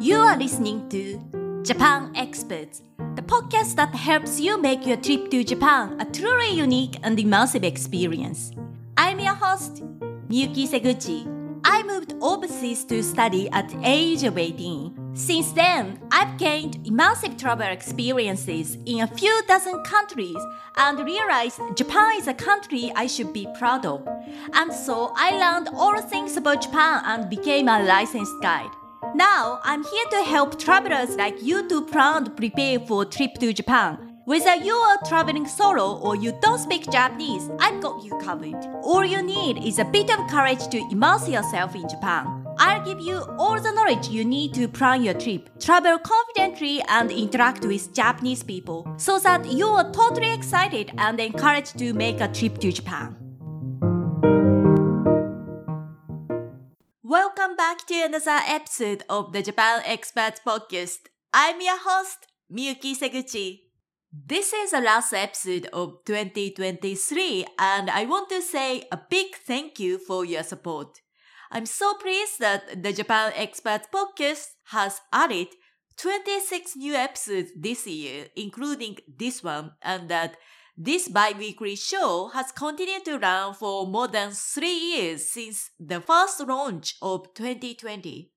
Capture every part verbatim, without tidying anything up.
You are listening to Japan Experts, the podcast that helps you make your trip to Japan a truly unique and immersive experience. I'm your host, Miyuki Seguchi. I moved overseas to study at the age of eighteen. Since then, I've gained immersive travel experiences in a few dozen countries and realized Japan is a country I should be proud of. And so I learned all things about Japan and became a licensed guide. Now, I'm here to help travelers like you to plan and prepare for a trip to Japan. Whether you are traveling solo or you don't speak Japanese, I've got you covered. All you need is a bit of courage to immerse yourself in Japan. I'll give you all the knowledge you need to plan your trip, travel confidently and interact with Japanese people, so that you are totally excited and encouraged to make a trip to Japan. Welcome back to another episode of the Japan Experts Podcast. I'm your host, Miyuki Seguchi. This is the last episode of twenty twenty-three, and I want to say a big thank you for your support. I'm so pleased that the Japan Experts Podcast has added twenty-six new episodes this year, including this one, and that this bi-weekly show has continued to run for more than three years since the first launch of twenty twenty.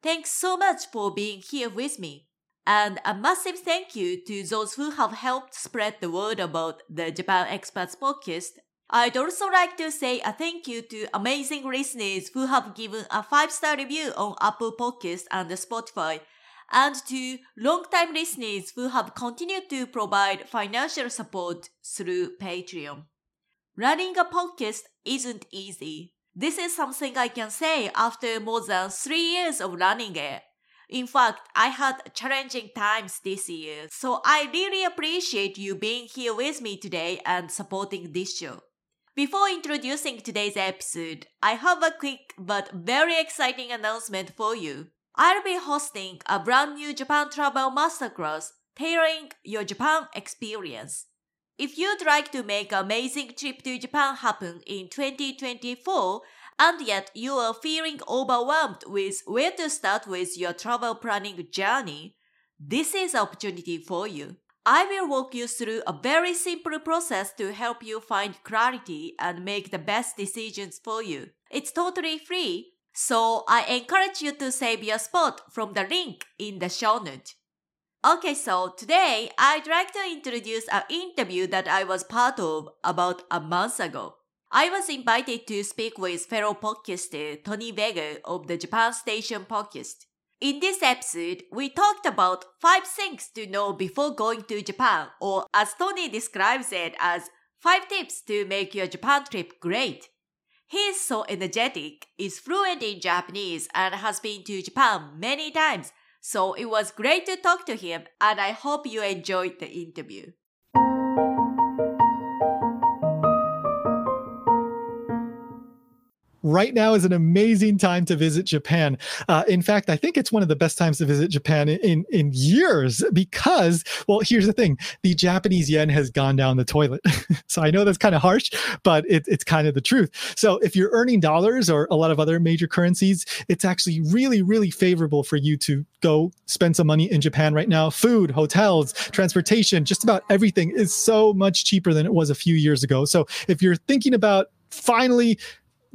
Thanks so much for being here with me. And a massive thank you to those who have helped spread the word about the Japan Experts Podcast. I'd also like to say a thank you to amazing listeners who have given a five-star review on Apple Podcasts and Spotify, and to long-time listeners who have continued to provide financial support through Patreon. Running a podcast isn't easy. This is something I can say after more than three years of running it. In fact, I had challenging times this year, so I really appreciate you being here with me today and supporting this show. Before introducing today's episode, I have a quick but very exciting announcement for you. I'll be hosting a brand new Japan Travel Masterclass, Tailoring Your Japan Experience. If you'd like to make an amazing trip to Japan happen in twenty twenty-four, and yet you are feeling overwhelmed with where to start with your travel planning journey, this is an opportunity for you. I will walk you through a very simple process to help you find clarity and make the best decisions for you. It's totally free, so I encourage you to save your spot from the link in the show notes. Okay, so today I'd like to introduce an interview that I was part of about a month ago. I was invited to speak with fellow podcaster Tony Vega of the Japan Station Podcast. In this episode, we talked about five things to know before going to Japan, or as Tony describes it as five tips to make your Japan trip great. He is so energetic, is fluent in Japanese, and has been to Japan many times, so it was great to talk to him, and I hope you enjoyed the interview. Right now is an amazing time to visit Japan. Uh, in fact, I think it's one of the best times to visit Japan in, in years because, well, here's the thing. The Japanese yen has gone down the toilet. So I know that's kind of harsh, but it, it's kind of the truth. So if you're earning dollars or a lot of other major currencies, it's actually really, really favorable for you to go spend some money in Japan right now. Food, hotels, transportation, just about everything is so much cheaper than it was a few years ago. So if you're thinking about finally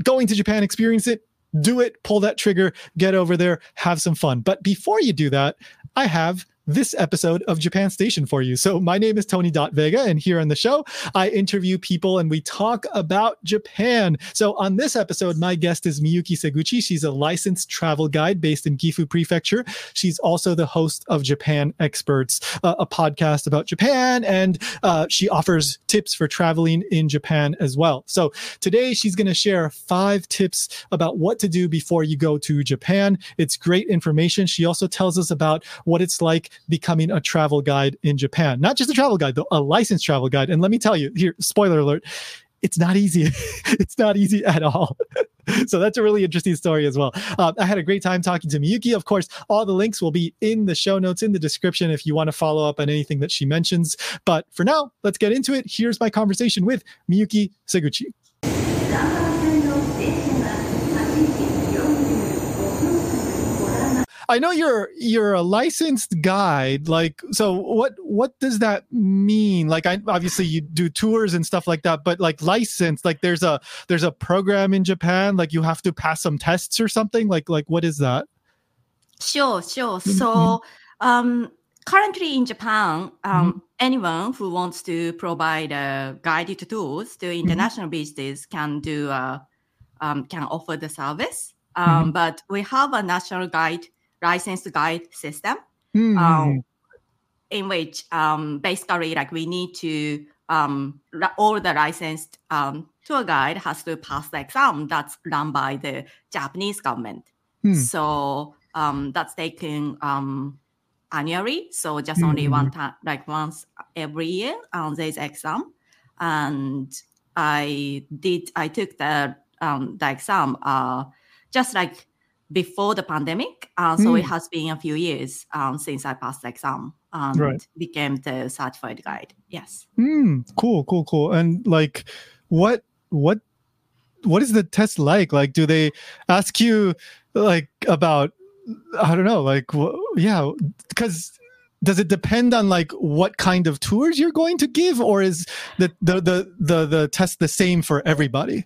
going to Japan, experience it, do it, pull that trigger, get over there, have some fun. But before you do that, I have this episode of Japan Station for you. So my name is Tony Vega, and here on the show, I interview people and we talk about Japan. So on this episode, my guest is Miyuki Seguchi. She's a licensed travel guide based in Gifu Prefecture. She's also the host of Japan Experts, uh, a podcast about Japan, and uh, she offers tips for traveling in Japan as well. So today, she's going to share five tips about what to do before you go to Japan. It's great information. She also tells us about what it's like becoming a travel guide in Japan. Not just a travel guide, though, a licensed travel guide. And let me tell you here, spoiler alert, it's not easy. It's not easy at all. So that's a really interesting story as well. Uh, I had a great time talking to Miyuki. Of course, all the links will be in the show notes, in the description, if you want to follow up on anything that she mentions. But for now, let's get into it. Here's my conversation with Miyuki Seguchi. I know you're you're a licensed guide. Like, so what what does that mean? Like, I obviously you do tours and stuff like that, but like licensed, like there's a there's a program in Japan, like you have to pass some tests or something. Like like what is that? Sure, sure. So um, currently in Japan, um, mm-hmm. anyone who wants to provide uh, guided tours to international mm-hmm. visitors can do uh, um, can offer the service. Um, mm-hmm. But we have a national guide, licensed guide system, mm-hmm. um, in which um, basically, like we need to um, all the licensed um, tour guide has to pass the exam that's run by the Japanese government. Mm. So um, that's taken um, annually. So just mm-hmm. only one time, like once every year, um, there's exam, and I did. I took the um, the exam. Uh, Just like before the pandemic, uh, so mm. it has been a few years um, since I passed the exam and right. became the certified guide. Yes. Mm, cool, cool, cool. And like, what, what, what is the test like? Like, do they ask you like about, I don't know, like, wh- yeah, because. Does it depend on like what kind of tours you're going to give, or is the the the the, the test the same for everybody?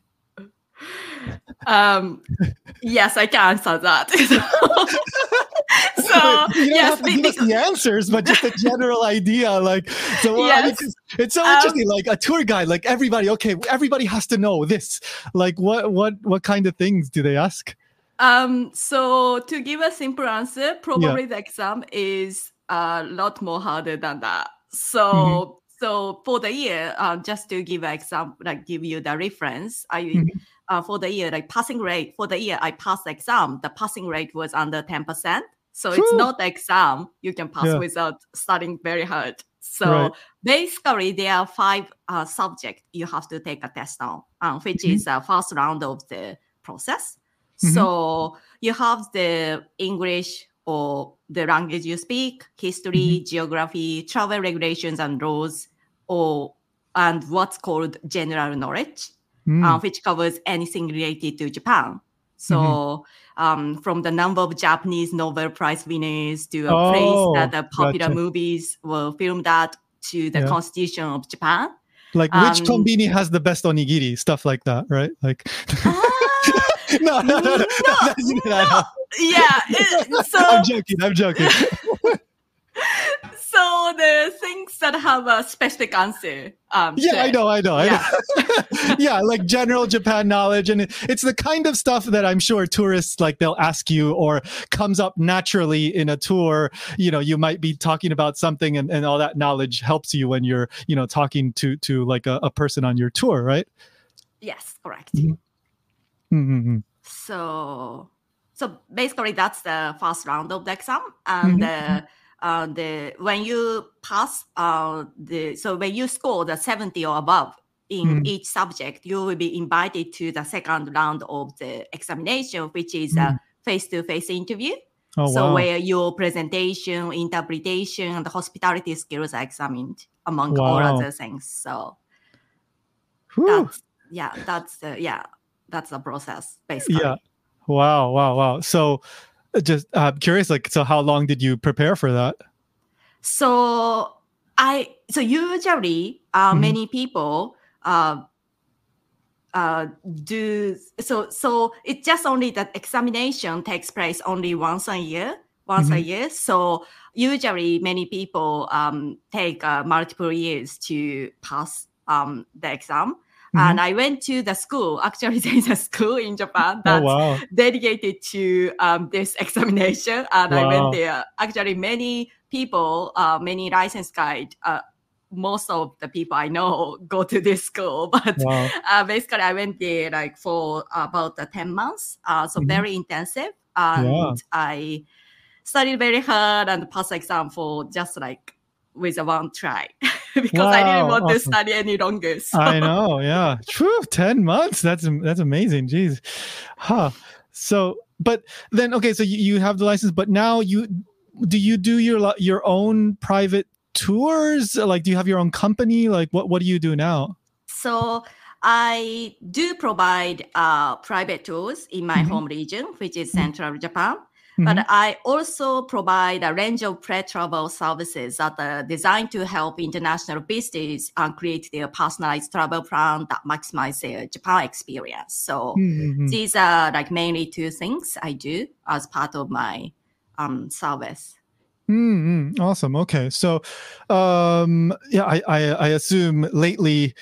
Um, yes, I can answer that. so, Wait, you don't yes, have to give us the answers, but just a general idea. Like, so yes. it's, it's so interesting. Um, like a tour guide, like everybody. Okay, everybody has to know this. Like, what, what, what kind of things do they ask? Um, so to give a simple answer, probably yeah. the exam is a lot more harder than that. So. Mm-hmm. So for the year, uh, just to give an example, like give you the reference, I mm-hmm. uh, for the year, like passing rate for the year I passed the exam, the passing rate was under ten percent. So True. It's not the exam you can pass yeah. without studying very hard. So right. basically, there are five uh, subjects you have to take a test on, um, which mm-hmm. is the uh, first round of the process. Mm-hmm. So you have the English or the language you speak, history, mm-hmm. geography, travel regulations and laws, or and what's called general knowledge, mm. uh, which covers anything related to Japan. So mm-hmm. um, from the number of Japanese Nobel Prize winners to a oh, place that the popular gotcha. movies were filmed at to the yeah. constitution of Japan. Like which um, konbini has the best onigiri, stuff like that, right? Like ah, no, no, no, no, no, no, no. Yeah, it, so I'm joking. I'm joking. So the things that have a specific answer. Um, yeah, so, I know, I know. I yeah. know. yeah, like general Japan knowledge, and it, it's the kind of stuff that I'm sure tourists like they'll ask you or comes up naturally in a tour. You know, you might be talking about something, and, and all that knowledge helps you when you're, you know, talking to to like a, a person on your tour, right? Yes, correct. Mm-hmm. So. So basically, that's the first round of the exam, and mm-hmm. uh, uh, the when you pass uh, the so when you score the seventy or above in mm-hmm. each subject, you will be invited to the second round of the examination, which is mm-hmm. a face-to-face interview. Oh, so wow. where your presentation, interpretation, and the hospitality skills are examined among wow. all other things. So that's, yeah, that's uh, yeah, that's the process basically. Yeah. Wow, wow, wow. So just uh, curious, like, so how long did you prepare for that? So I, so usually uh, mm-hmm. many people uh, uh, do, so so it's just only that examination takes place only once a year, once mm-hmm. a year. So usually many people um, take uh, multiple years to pass um, the exam. Mm-hmm. And I went to the school. Actually, there is a school in Japan that's oh, wow. dedicated to um, this examination. And wow. I went there. Actually, many people, uh, many licensed guides, uh, most of the people I know go to this school. But wow. uh, basically, I went there like for about uh, ten months. Uh, so mm-hmm. very intensive. And yeah. I studied very hard and passed the exam for just like with a one try. Because wow, I didn't want awesome. to study any longer. So. I know, yeah. True, ten months. That's that's amazing. Jeez. Huh. So, but then, okay, so you, you have the license, but now you, do you do your your own private tours? Like, do you have your own company? Like, what, what do you do now? So, I do provide uh, private tours in my mm-hmm. home region, which is central Japan. Mm-hmm. But I also provide a range of pre-travel services that are designed to help international businesses and create their personalized travel plan that maximize their Japan experience. So mm-hmm. these are like mainly two things I do as part of my um, service. Mm-hmm. Awesome. Okay. So, um, yeah, I, I, I assume lately,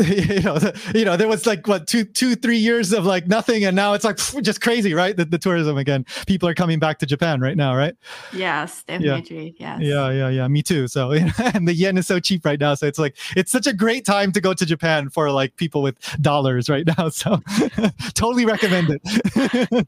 you know, the, you know, there was like what two, two, three years of like nothing, and now it's like pff, just crazy, right? The, the tourism again. People are coming back to Japan right now, right? Yes, definitely. Yeah. Yes. Yeah, yeah, yeah. Me too. So, and the yen is so cheap right now, so it's like it's such a great time to go to Japan for like people with dollars right now. So, totally recommend it.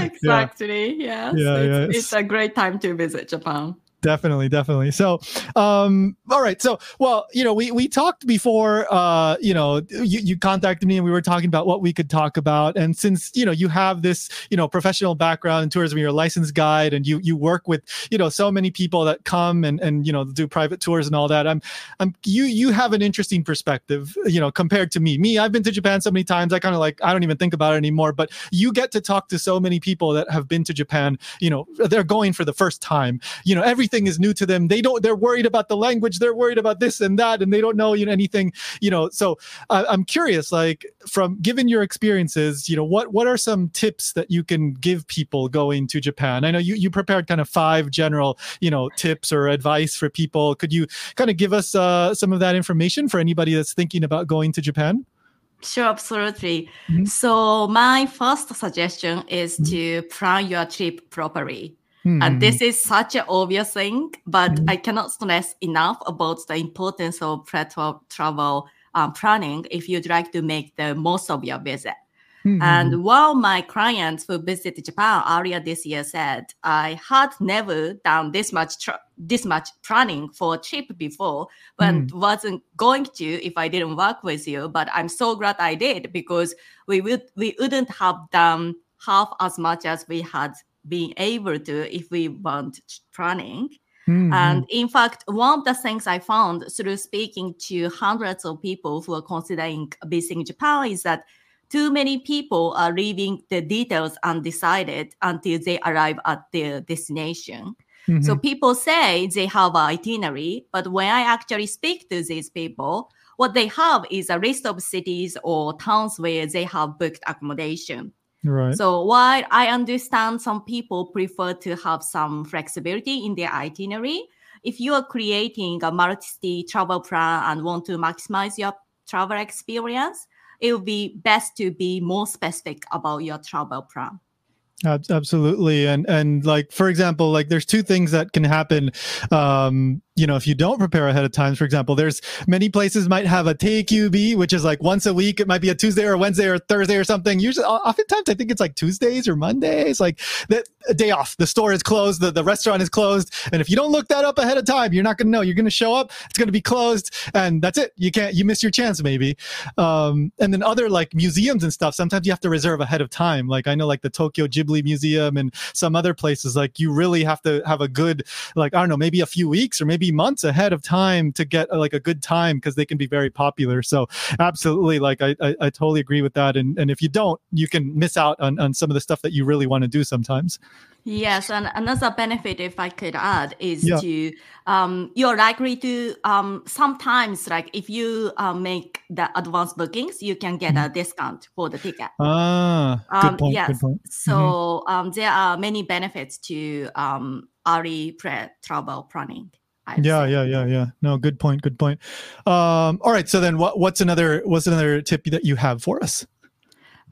Exactly. Yeah. Yes. Yeah, it's, yes. It's a great time to visit Japan. Definitely, definitely. So, um, all right. So, well, you know, we, we talked before, uh, you know, you, you contacted me and we were talking about what we could talk about. And since, you know, you have this, you know, professional background in tourism, you're a licensed guide and you, you work with, you know, so many people that come and, and, you know, do private tours and all that. I'm, I'm, you, you have an interesting perspective, you know, compared to me, me, I've been to Japan so many times. I kind of like, I don't even think about it anymore, but you get to talk to so many people that have been to Japan, you know, they're going for the first time, you know, every Everything is new to them. They don't, they're worried about the language. They're worried about this and that, and they don't know, you know, anything, you know, so uh, I'm curious, like from given your experiences, you know, what, what are some tips that you can give people going to Japan? I know you, you prepared kind of five general, you know, tips or advice for people. Could you kind of give us uh, some of that information for anybody that's thinking about going to Japan? Sure, absolutely. Mm-hmm. So my first suggestion is mm-hmm. to plan your trip properly. And this is such an obvious thing, but mm-hmm. I cannot stress enough about the importance of pre-travel um, planning if you'd like to make the most of your visit. Mm-hmm. And one of my clients who visited Japan earlier this year said, I had never done this much tra- this much planning for a trip before, but mm-hmm. wasn't going to if I didn't work with you. But I'm so glad I did, because we would we wouldn't have done half as much as we had being able to if we want planning. Mm-hmm. And in fact, one of the things I found through speaking to hundreds of people who are considering visiting Japan is that too many people are leaving the details undecided until they arrive at their destination. Mm-hmm. So people say they have an itinerary, but when I actually speak to these people, what they have is a list of cities or towns where they have booked accommodation. Right. So while I understand some people prefer to have some flexibility in their itinerary, if you are creating a multi-city travel plan and want to maximize your travel experience, it would be best to be more specific about your travel plan. Absolutely. And, and like, for example, like there's two things that can happen. Um, you know, if you don't prepare ahead of time, for example, there's many places might have a T Q B, which is like once a week. It might be a Tuesday or a Wednesday or a Thursday or something. Usually, oftentimes I think it's like Tuesdays or Mondays, like that day off, the store is closed, the, the restaurant is closed. And if you don't look that up ahead of time, you're not going to know, you're going to show up, it's going to be closed and that's it. You can't, you miss your chance maybe. Um, and then other like museums and stuff, sometimes you have to reserve ahead of time. Like I know like the Tokyo Ghibli Museum and some other places, like you really have to have a good, like, I don't know, maybe a few weeks or maybe months ahead of time to get like a good time, because they can be very popular. So absolutely, like I, I, I totally agree with that. And and if you don't, you can miss out on, on some of the stuff that you really want to do sometimes. Yes, and another benefit, if I could add, is yeah. to um, you're likely to um, sometimes, like if you uh, make the advance bookings, you can get a discount for the ticket. Ah, um, good point, yes. Good point. So mm-hmm. um, there are many benefits to um, early pre-travel planning. I'd yeah, say. yeah, yeah, yeah. No, good point, good point. Um, all right, so then what, what's another what's another tip that you have for us?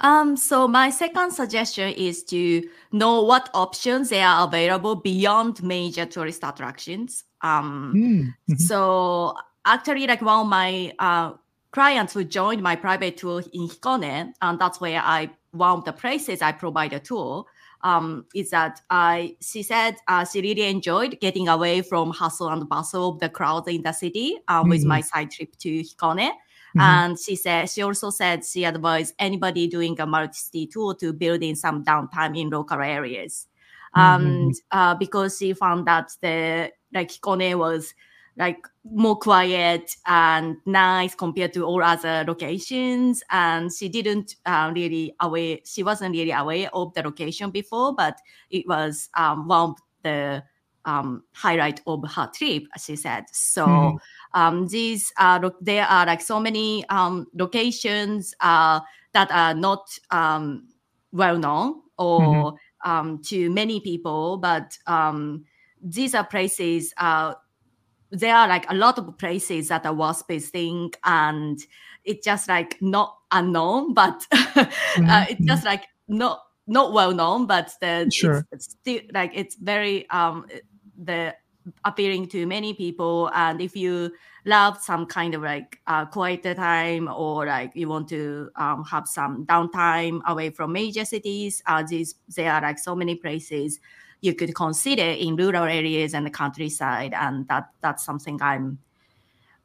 Um, so my second suggestion is to know what options they are available beyond major tourist attractions. Um, mm-hmm. So actually, like one of my uh, clients who joined my private tour in Hikone, and that's where I one of the places I provide a tour, um, is that I she said uh, she really enjoyed getting away from hustle and bustle of the crowds in the city uh, mm-hmm. with my side trip to Hikone. Mm-hmm. And she said she also said she advised anybody doing a multi-city tour to build in some downtime in local areas, mm-hmm. and uh, because she found that the like Hikone was like more quiet and nice compared to all other locations. And she didn't uh, really aware, she wasn't really aware of the location before, but it was um, one of the um, highlight of her trip, she said. So mm. um, these are, there are like so many um, locations uh, that are not um, well known or mm-hmm. um, to many people, but um, these are places. Uh, there are like a lot of places that are worth visiting, and it's just like not unknown, but mm-hmm. uh, it's just like not not well known, but the sure. it's, it's still like it's very um the appealing to many people. And if you love some kind of like uh, quieter time, or like you want to um, have some downtime away from major cities, uh, these there are like so many places you could consider in rural areas and the countryside, and that that's something I'm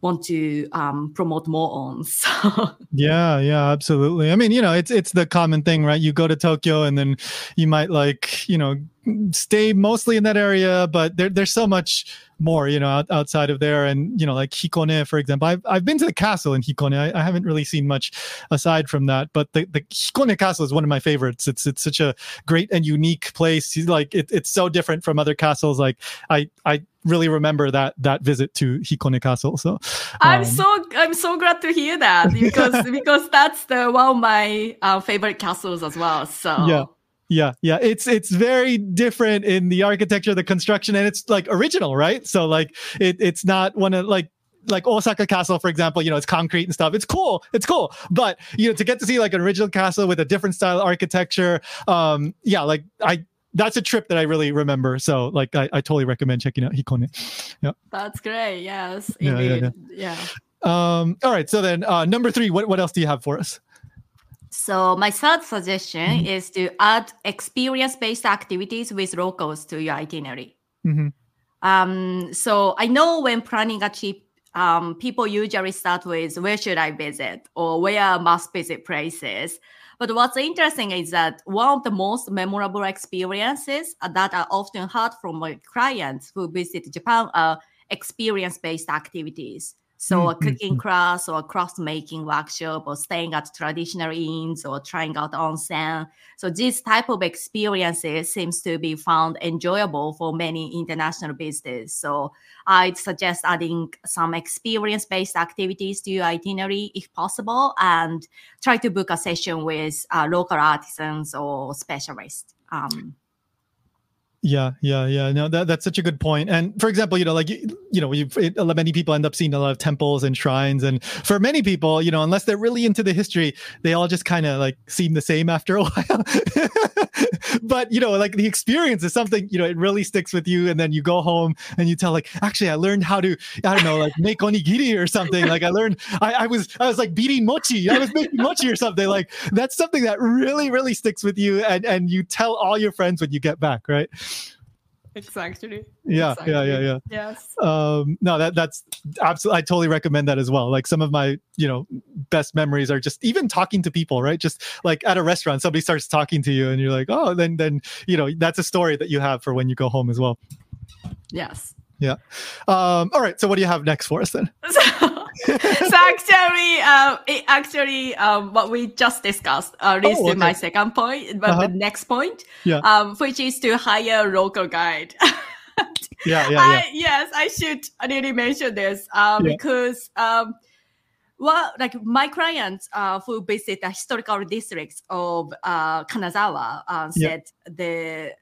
want to um, promote more on. So. Yeah, yeah, absolutely. I mean, you know, it's it's the common thing, right? You go to Tokyo and then you might like, you know, stay mostly in that area, but there, there's so much more, you know, out, outside of there. And, you know, like Hikone, for example, I've, I've been to the castle in Hikone. I, I haven't really seen much aside from that, but the, the Hikone castle is one of my favorites. It's it's such a great and unique place. Like it, it's so different from other castles. Like I, I really remember that, that visit to Hikone castle. So um, I'm so, I'm so glad to hear that because, because that's the one of my uh, favorite castles as well. So yeah. Yeah, yeah, it's it's very different in the architecture, the construction, and it's like original, right? So like it it's not one of like like Osaka Castle, for example, you know, it's concrete and stuff. It's cool, it's cool, but you know, to get to see like an original castle with a different style of architecture, um, yeah, like I that's a trip that I really remember. So like I, I totally recommend checking out Hikone. Yeah, that's great. Yes, indeed. Yeah. yeah, yeah. yeah. Um, all right. So then uh, number three, what what else do you have for us? So my third suggestion mm-hmm. is to add experience-based activities with locals to your itinerary. Mm-hmm. Um, so I know when planning a trip, um, people usually start with where should I visit or where are must-visit places. But what's interesting is that one of the most memorable experiences that are often heard from my clients who visit Japan are experience-based activities. So a cooking class or a craft-making workshop or staying at traditional inns or trying out onsen. So this type of experiences seems to be found enjoyable for many international visitors. So I'd suggest adding some experience-based activities to your itinerary if possible, and try to book a session with uh, local artisans or specialists. Um, Yeah, yeah, yeah. No, that, that's such a good point. And for example, you know, like, you, you know, we, it, many people end up seeing a lot of temples and shrines. And for many people, you know, unless they're really into the history, they all just kind of like seem the same after a while. But, you know, like the experience is something, you know, it really sticks with you. And then you go home and you tell like, actually, I learned how to, I don't know, like make onigiri or something. Like I learned, I, I was, I was like beating mochi. I was making mochi or something. Like that's something that really, really sticks with you. And, and you tell all your friends when you get back, right? Exactly. Yeah, exactly. yeah, yeah, yeah. Yes. Um, no, that that's absolutely. I totally recommend that as well. Like some of my, you know, best memories are just even talking to people, right? Just like at a restaurant, somebody starts talking to you, and you're like, oh, then then you know, that's a story that you have for when you go home as well. Yes. Yeah. Um, all right. So, what do you have next for us then? So, so actually, um, it actually, um, what we just discussed uh, leads oh, okay. to my second point, but uh-huh. the next point, yeah. um, which is to hire a local guide. yeah, yeah, yeah. I, yes, I should really mention this uh, yeah. because. Um, Well, like my clients uh, who visit the historical districts of uh, Kanazawa uh, said yeah. the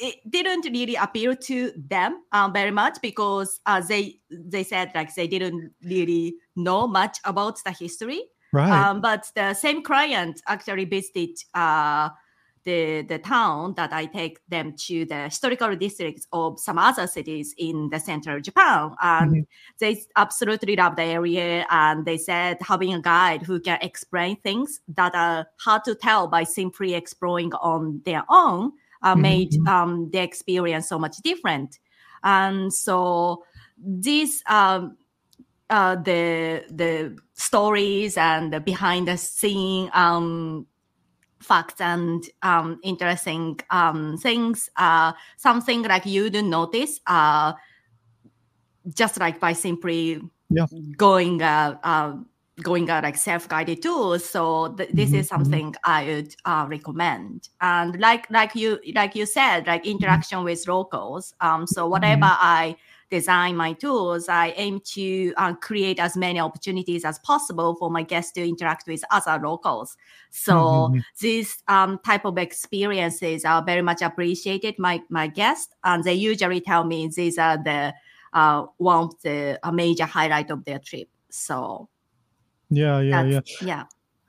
it didn't really appeal to them um, very much because uh, they they said like they didn't really know much about the history. Right. Um, but the same client actually visited uh, the the town that I take them to the historical districts of some other cities in the central Japan. And mm-hmm. they absolutely love the area. And they said having a guide who can explain things that are hard to tell by simply exploring on their own uh, mm-hmm. made um, the experience so much different. And so this um, uh, the the stories and the behind the scene um, facts and um, interesting um, things, uh, something like you do notice uh, just like by simply yeah. going uh, uh, going uh, like self-guided tools. So th- this mm-hmm. is something I would uh, recommend. And like like you like you said, like interaction with locals. Um, so whatever mm-hmm. I design my tools, I aim to uh, create as many opportunities as possible for my guests to interact with other locals. So mm-hmm. these um, type of experiences are very much appreciated by my, my guests, and they usually tell me these are the uh, one of the a major highlight of their trip. So yeah, yeah, yeah, yeah,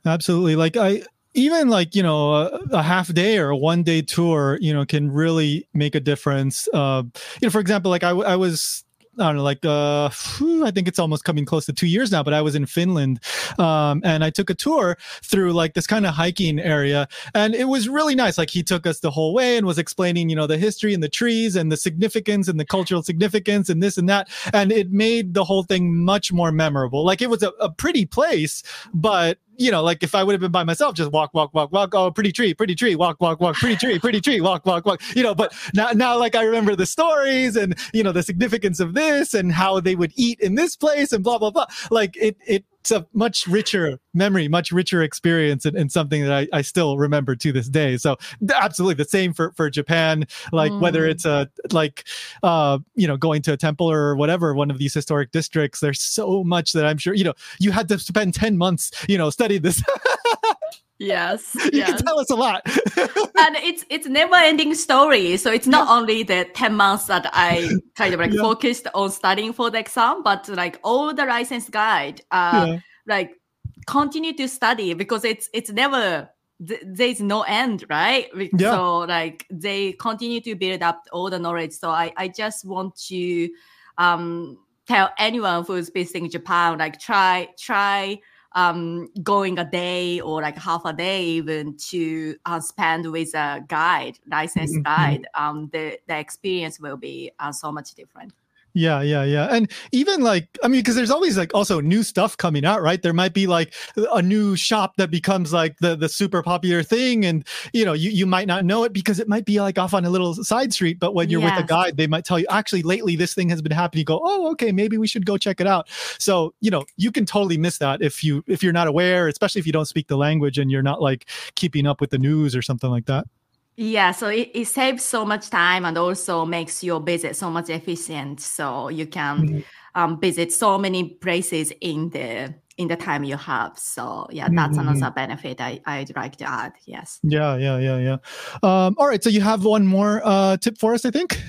absolutely. Like I. Even like, you know, a, a half day or a one day tour, you know, can really make a difference. Uh, you know, for example, like I, I was, I don't know, like uh, I think it's almost coming close to two years now, but I was in Finland um, and I took a tour through like this kind of hiking area. And it was really nice. Like he took us the whole way and was explaining, you know, the history and the trees and the significance and the cultural significance and this and that. And it made the whole thing much more memorable. Like it was a, a pretty place, but you know, like if I would have been by myself, just walk, walk, walk, walk. Oh, pretty tree, pretty tree, walk, walk, walk, pretty tree, pretty tree, walk, walk, walk. You know, but now, now like I remember the stories and, you know, the significance of this and how they would eat in this place and blah, blah, blah. Like it, it's a much richer memory, much richer experience and, and something that I, I still remember to this day. So absolutely the same for, for Japan, like mm. whether it's a, like, uh, you know, going to a temple or whatever, one of these historic districts, there's so much that I'm sure, you know, you had to spend ten months, you know, study this. Yes, you yes. can tell us a lot. And it's it's never-ending story. So it's not yeah. only the ten months that I kind of like yeah. focused on studying for the exam, but like all the licensed guide, uh, yeah. like continue to study because it's it's never th- there's no end, right? Yeah. So like they continue to build up all the knowledge. So I I just want to um tell anyone who's visiting Japan, like try try. um going a day or like half a day even to uh, spend with a guide, licensed mm-hmm. guide, um the the experience will be uh, so much different. Yeah, yeah, yeah. And even like, I mean, because there's always like also new stuff coming out, right? There might be like a new shop that becomes like the, the super popular thing. And, you know, you, you might not know it because it might be like off on a little side street. But when you're yes. with a guide, they might tell you, actually, lately, this thing has been happening. You go, oh, okay, maybe we should go check it out. So, you know, you can totally miss that if, you, if you're not aware, especially if you don't speak the language and you're not like keeping up with the news or something like that. Yeah, so it, it saves so much time and also makes your visit so much efficient. So you can mm-hmm. um, visit so many places in the in the time you have. So yeah, that's mm-hmm. another benefit I, I'd like to add. Yes. Yeah, yeah, yeah, yeah. Um, all right, so you have one more uh, tip for us, I think.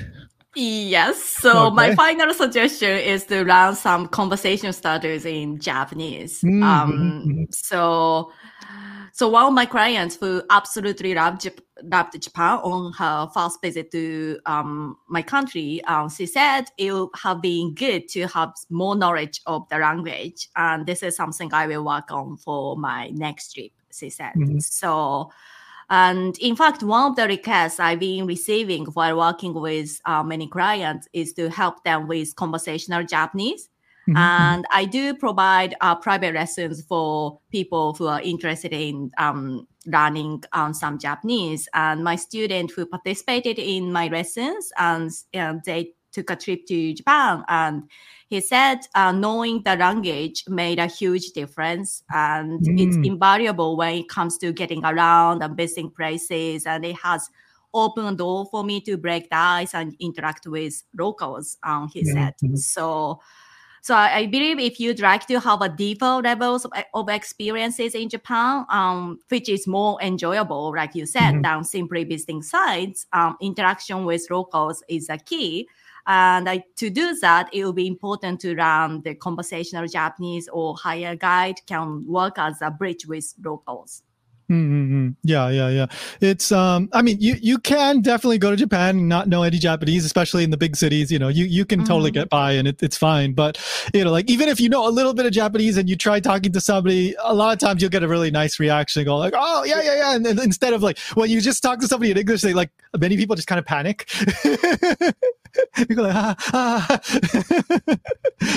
Yes. So okay. my final suggestion is to learn some conversation starters in Japanese. Mm-hmm. Um, so. So one of my clients who absolutely loved, loved Japan on her first visit to um, my country, um, she said it would have been good to have more knowledge of the language. And this is something I will work on for my next trip, she said. Mm-hmm. So, and in fact, one of the requests I've been receiving while working with uh, many clients is to help them with conversational Japanese. Mm-hmm. And I do provide uh, private lessons for people who are interested in um, learning um, some Japanese. And my student who participated in my lessons, and, and they took a trip to Japan. And he said uh, knowing the language made a huge difference. And mm. it's invaluable when it comes to getting around and visiting places. And it has opened a door for me to break the ice and interact with locals, um, he yeah. said. So... So I believe if you'd like to have a deeper levels of, of experiences in Japan, um, which is more enjoyable, like you said, mm-hmm. than simply visiting sites, um, interaction with locals is a key. And I, to do that, it will be important to learn the conversational Japanese, or hire guide can work as a bridge with locals. Mm-hmm. Yeah, yeah, yeah. It's, um, I mean, you, you can definitely go to Japan and not know any Japanese, especially in the big cities. You know, you, you can mm-hmm. totally get by and it, it's fine. But, you know, like even if you know a little bit of Japanese and you try talking to somebody, a lot of times you'll get a really nice reaction and go like, oh, yeah, yeah, yeah. And, and instead of like, well, you just talk to somebody in English, they like, many people just kind of panic. You go like, ah, ah.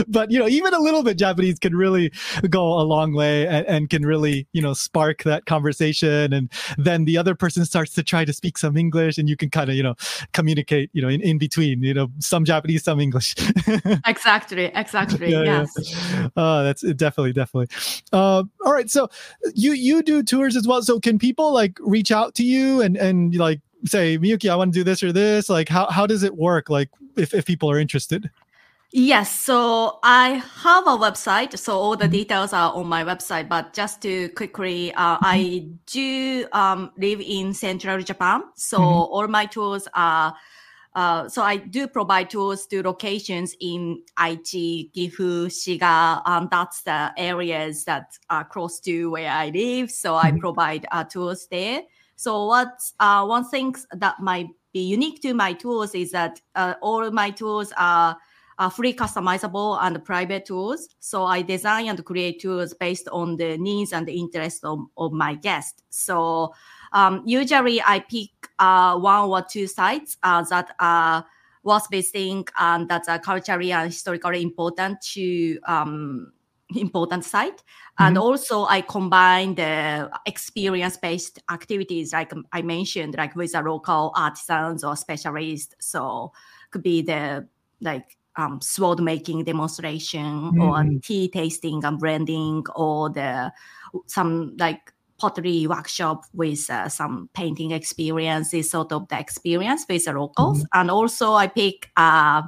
But, you know, even a little bit Japanese can really go a long way and, and can really, you know, spark that conversation. And then the other person starts to try to speak some English and you can kind of, you know, communicate, you know, in, in between, you know, some Japanese, some English. Exactly. Exactly. Yeah, yes. Yeah. Uh, that's definitely, definitely. Uh, all right. So you, you do tours as well. So can people like reach out to you and, and like, say, Miyuki, I want to do this or this? Like, how, how does it work? Like, if, if people are interested? Yes. So I have a website. So all the details are on my website. But just to quickly, uh, mm-hmm. I do um, live in central Japan. So mm-hmm. all my tours are, uh, so I do provide tours to locations in Aichi, Gifu, Shiga. Um, that's the areas that are close to where I live. So I mm-hmm. provide uh, tours there. So what's uh, one thing that might be unique to my tours is that uh, all my tours are, are free, customizable, and private tours. So I design and create tours based on the needs and the interests of, of my guests. So um, usually I pick uh, one or two sites uh, that are worth visiting and that are culturally and historically important to um important site. Mm-hmm. And also I combine the experience-based activities, like I mentioned, like with the local artisans or specialists. So could be the like um, sword making demonstration mm-hmm. or tea tasting and branding, or the some like pottery workshop with uh, some painting experiences, sort of the experience with the locals. Mm-hmm. And also I pick uh,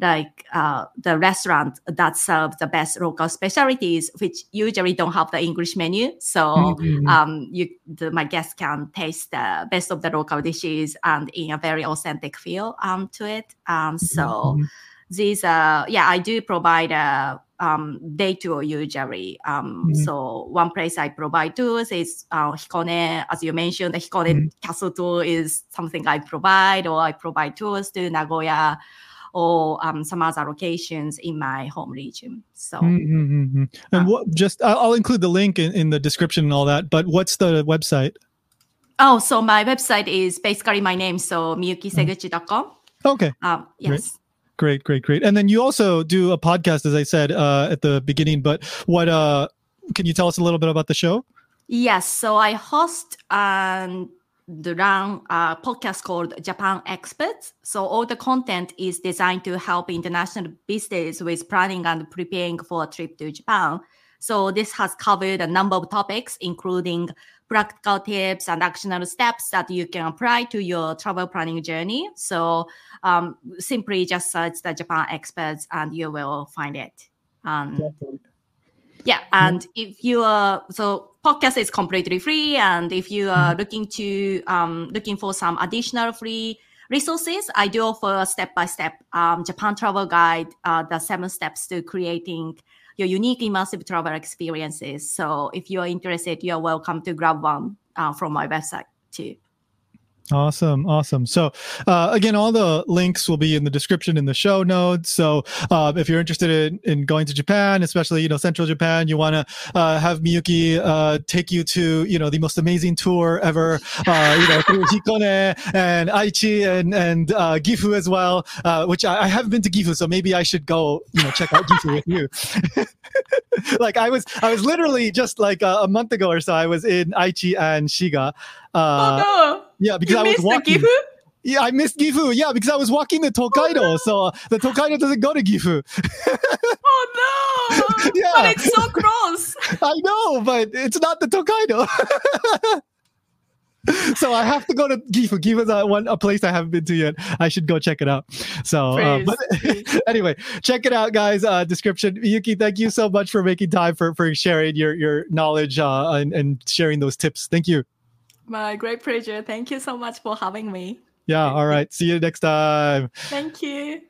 like uh, the restaurant that serves the best local specialties, which usually don't have the English menu. So mm-hmm. um, you, the, my guests can taste the best of the local dishes and in a very authentic feel um, to it. Um, so mm-hmm. these are, yeah, I do provide a um, day tour usually. Um, mm-hmm. So one place I provide tours is uh, Hikone. As you mentioned, the Hikone mm-hmm. castle tour is something I provide, or I provide tours to Nagoya, or um, some other locations in my home region. So, mm-hmm, mm-hmm. and what? Just I'll include the link in, in the description and all that. But what's the website? Oh, so my website is basically my name, so miyuki seguchi dot com. Okay. Um, yes. Great. Great, great, great. And then you also do a podcast, as I said uh, at the beginning. But what? Uh, can you tell us a little bit about the show? Yes. So I host and. Um, The run uh, podcast called Japan Experts. So all the content is designed to help international business with planning and preparing for a trip to Japan. So this has covered a number of topics, including practical tips and actionable steps that you can apply to your travel planning journey. So um, simply just search the Japan Experts and you will find it. Um, yeah, and if you are so. Podcast is completely free, and if you are looking to um, looking for some additional free resources, I do offer a step-by-step um, Japan travel guide, uh, the seven steps to creating your unique immersive travel experiences. So if you are interested, you are welcome to grab one uh, from my website too. Awesome. Awesome. So, uh, again, all the links will be in the description in the show notes. So, uh, if you're interested in, in going to Japan, especially, you know, central Japan, you want to, uh, have Miyuki, uh, take you to, you know, the most amazing tour ever, uh, you know, through Hikone and Aichi and, and, uh, Gifu as well, uh, which I, I haven't been to Gifu. So maybe I should go, you know, check out Gifu with you. Like I was, I was literally just like a, a month ago or so, I was in Aichi and Shiga. Uh, oh, no. Yeah, because you I was walking. Gifu? Yeah, I missed Gifu. Yeah, because I was walking the Tokaido, oh, no. so uh, the Tokaido doesn't go to Gifu. Oh no! Yeah. But it's so close. I know, but it's not the Tokaido. So I have to go to Gifu. Gifu's a, one, a place I haven't been to yet. I should go check it out. So uh, but anyway, check it out, guys. Uh, description. Miyuki, thank you so much for making time for for sharing your your knowledge uh, and and sharing those tips. Thank you. My great pleasure. Thank you so much for having me. Yeah. All right. See you next time. Thank you.